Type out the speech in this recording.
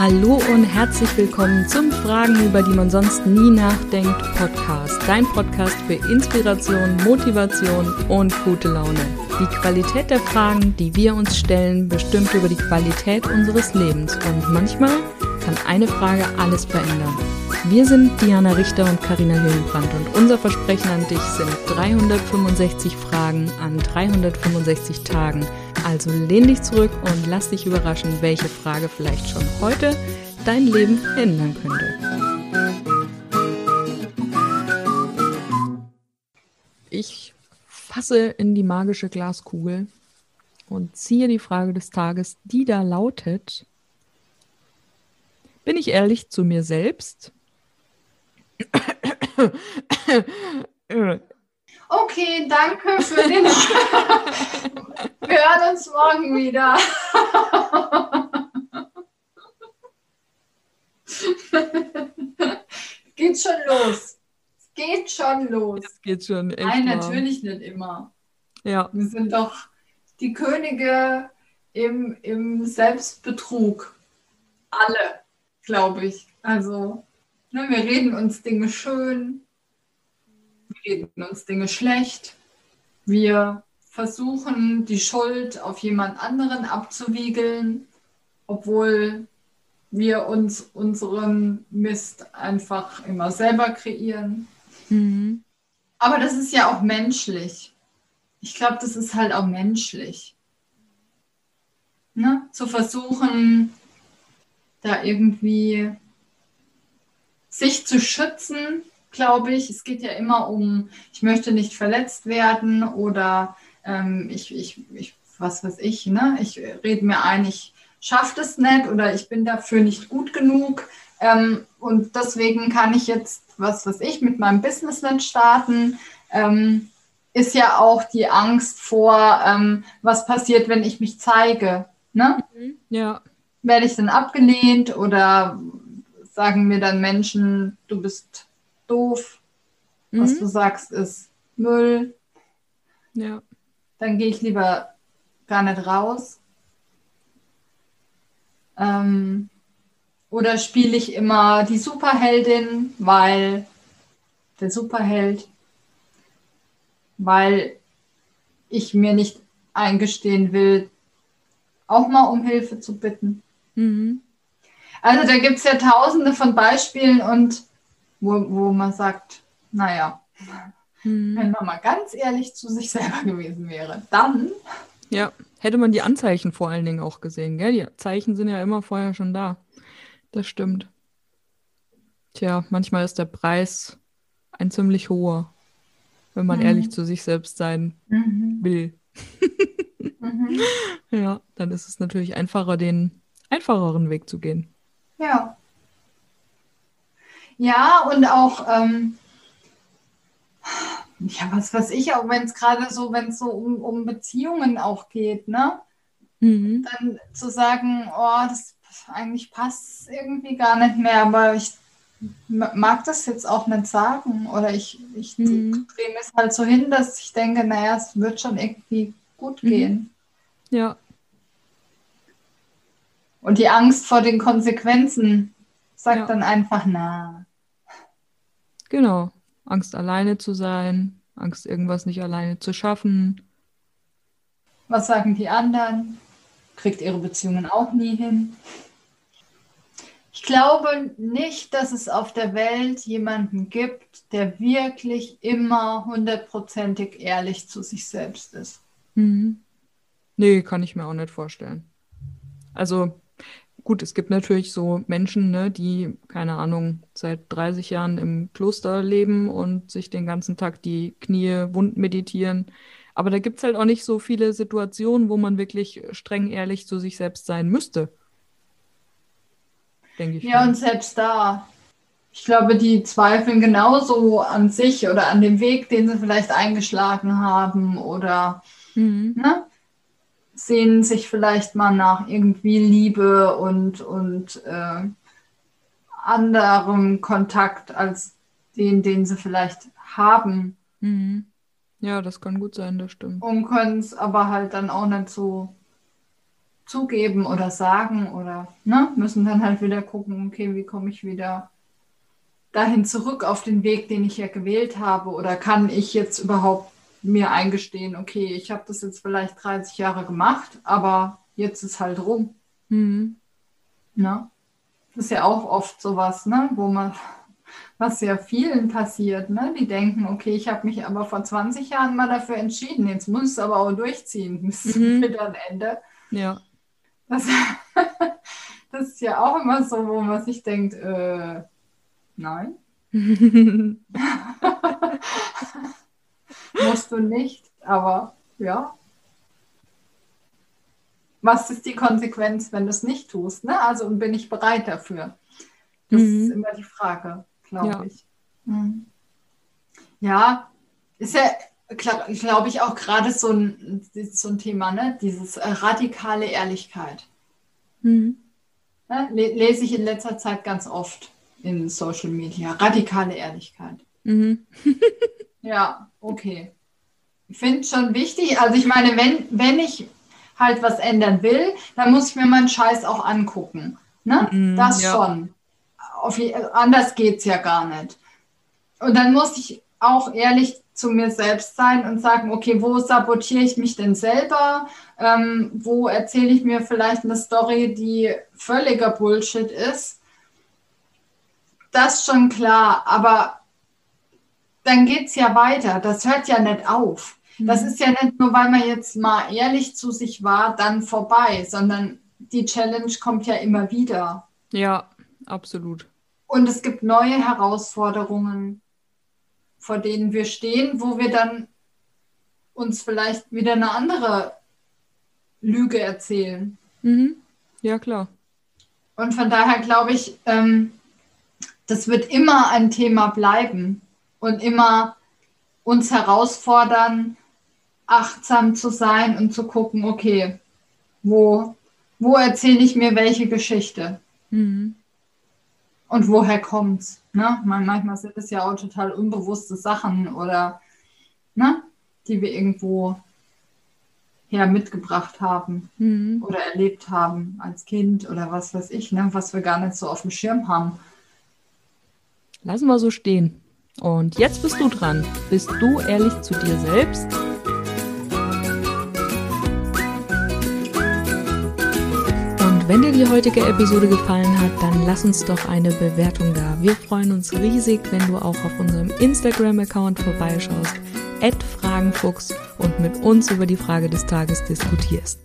Hallo und herzlich willkommen zum Fragen, über die man sonst nie nachdenkt Podcast. Dein Podcast für Inspiration, Motivation und gute Laune. Die Qualität der Fragen, die wir uns stellen, bestimmt über die Qualität unseres Lebens. Und manchmal kann eine Frage alles verändern. Wir sind Diana Richter und Carina Hildebrandt und unser Versprechen an dich sind 365 Fragen an 365 Tagen. Also lehn dich zurück und lass dich überraschen, welche Frage vielleicht schon heute dein Leben verändern könnte. Ich fasse in die magische Glaskugel und ziehe die Frage des Tages, die da lautet: Bin ich ehrlich zu mir selbst? Okay, danke für den... Wir hören uns morgen wieder. Geht schon los. Es geht schon los. Es geht schon echt. Nein, natürlich nicht immer. Ja. Wir sind doch die Könige im Selbstbetrug. Alle, glaube ich. Also, ne, wir reden uns Dinge schön. Wir reden uns Dinge schlecht. Wir versuchen, die Schuld auf jemand anderen abzuwiegeln, obwohl wir uns unseren Mist einfach immer selber kreieren. Mhm. Aber das ist ja auch menschlich. Ich glaube, das ist halt auch menschlich. Ne? Zu versuchen, da irgendwie sich zu schützen, glaube ich. Es geht ja immer um, ich möchte nicht verletzt werden oder was weiß ich, ne? Ich rede mir ein, ich schaffe das nicht oder ich bin dafür nicht gut genug und deswegen kann ich jetzt, was weiß ich, mit meinem Business nicht starten, ist ja auch die Angst vor, was passiert, wenn ich mich zeige, ne? Ja. Werde ich dann abgelehnt oder sagen mir dann Menschen, du bist doof, was du sagst ist Müll. Ja. Dann gehe ich lieber gar nicht raus. Oder spiele ich immer die Superheldin, weil der Superheld, weil ich mir nicht eingestehen will, auch mal um Hilfe zu bitten. Mhm. Also da gibt es ja tausende von Beispielen und wo man sagt, naja, wenn man mal ganz ehrlich zu sich selber gewesen wäre, dann... Ja, hätte man die Anzeichen vor allen Dingen auch gesehen, gell? Die Zeichen sind ja immer vorher schon da. Das stimmt. Tja, manchmal ist der Preis ein ziemlich hoher, wenn man ehrlich zu sich selbst sein will. Ja, dann ist es natürlich einfacher, den einfacheren Weg zu gehen. Ja. Ja, und auch... ja, was weiß ich, auch wenn es gerade so, wenn es so um Beziehungen auch geht, ne? Mhm. Dann zu sagen, oh, das eigentlich passt irgendwie gar nicht mehr, aber ich mag das jetzt auch nicht sagen. Oder ich drehe mir es halt so hin, dass ich denke, naja, es wird schon irgendwie gut gehen. Ja. Und die Angst vor den Konsequenzen sagt dann einfach, na. Genau. Angst, alleine zu sein, Angst, irgendwas nicht alleine zu schaffen. Was sagen die anderen? Kriegt ihre Beziehungen auch nie hin? Ich glaube nicht, dass es auf der Welt jemanden gibt, der wirklich immer 100%ig ehrlich zu sich selbst ist. Mhm. Nee, kann ich mir auch nicht vorstellen. Also... Gut, es gibt natürlich so Menschen, ne, die, keine Ahnung, seit 30 Jahren im Kloster leben und sich den ganzen Tag die Knie wund meditieren. Aber da gibt es halt auch nicht so viele Situationen, wo man wirklich streng ehrlich zu sich selbst sein müsste. Denke ich. Ja, und selbst da. Ich glaube, die zweifeln genauso an sich oder an dem Weg, den sie vielleicht eingeschlagen haben oder... Ne? Sehnen sich vielleicht mal nach irgendwie Liebe und anderem Kontakt als den sie vielleicht haben. Mhm. Ja, das kann gut sein, das stimmt. Und können es aber halt dann auch nicht so zugeben oder sagen oder ne, müssen dann halt wieder gucken, okay, wie komme ich wieder dahin zurück auf den Weg, den ich ja gewählt habe, oder kann ich jetzt überhaupt mir eingestehen, okay, ich habe das jetzt vielleicht 30 Jahre gemacht, aber jetzt ist halt rum. Mhm. Ne? Das ist ja auch oft sowas, ne, wo man, was ja vielen passiert, ne? Die denken, okay, ich habe mich aber vor 20 Jahren mal dafür entschieden, jetzt muss ich es aber auch durchziehen, bis wieder ein Ende. Ja. Das ist ja auch immer so, wo man sich denkt, nein. Musst du nicht, aber ja. Was ist die Konsequenz, wenn du es nicht tust? Ne? Also bin ich bereit dafür? Das ist immer die Frage, glaube ich. Mhm. Ja, ist ja, glaube ich, auch gerade so ein Thema, ne? Dieses radikale Ehrlichkeit. Mhm. Ne? Lese ich in letzter Zeit ganz oft in Social Media. Radikale Ehrlichkeit. Mhm. Ja, okay. Ich finde es schon wichtig, also ich meine, wenn ich halt was ändern will, dann muss ich mir meinen Scheiß auch angucken. Ne? Mhm, das schon. Anders geht es ja gar nicht. Und dann muss ich auch ehrlich zu mir selbst sein und sagen, okay, wo sabotiere ich mich denn selber? Wo erzähle ich mir vielleicht eine Story, die völliger Bullshit ist? Das schon klar, aber dann geht es ja weiter. Das hört ja nicht auf. Das ist ja nicht nur, weil man jetzt mal ehrlich zu sich war, dann vorbei, sondern die Challenge kommt ja immer wieder. Ja, absolut. Und es gibt neue Herausforderungen, vor denen wir stehen, wo wir dann uns vielleicht wieder eine andere Lüge erzählen. Mhm. Ja, klar. Und von daher glaube ich, das wird immer ein Thema bleiben und immer uns herausfordern, achtsam zu sein und zu gucken, okay, wo erzähle ich mir welche Geschichte? Mhm. Und woher kommt's? Ne? Manchmal sind es ja auch total unbewusste Sachen oder ne, die wir irgendwo her mitgebracht haben oder erlebt haben als Kind oder was weiß ich, ne, was wir gar nicht so auf dem Schirm haben. Lassen wir so stehen. Und jetzt bist du dran. Bist du ehrlich zu dir selbst? Und wenn dir die heutige Episode gefallen hat, dann lass uns doch eine Bewertung da. Wir freuen uns riesig, wenn du auch auf unserem Instagram-Account vorbeischaust, @fragenfuchs, und mit uns über die Frage des Tages diskutierst.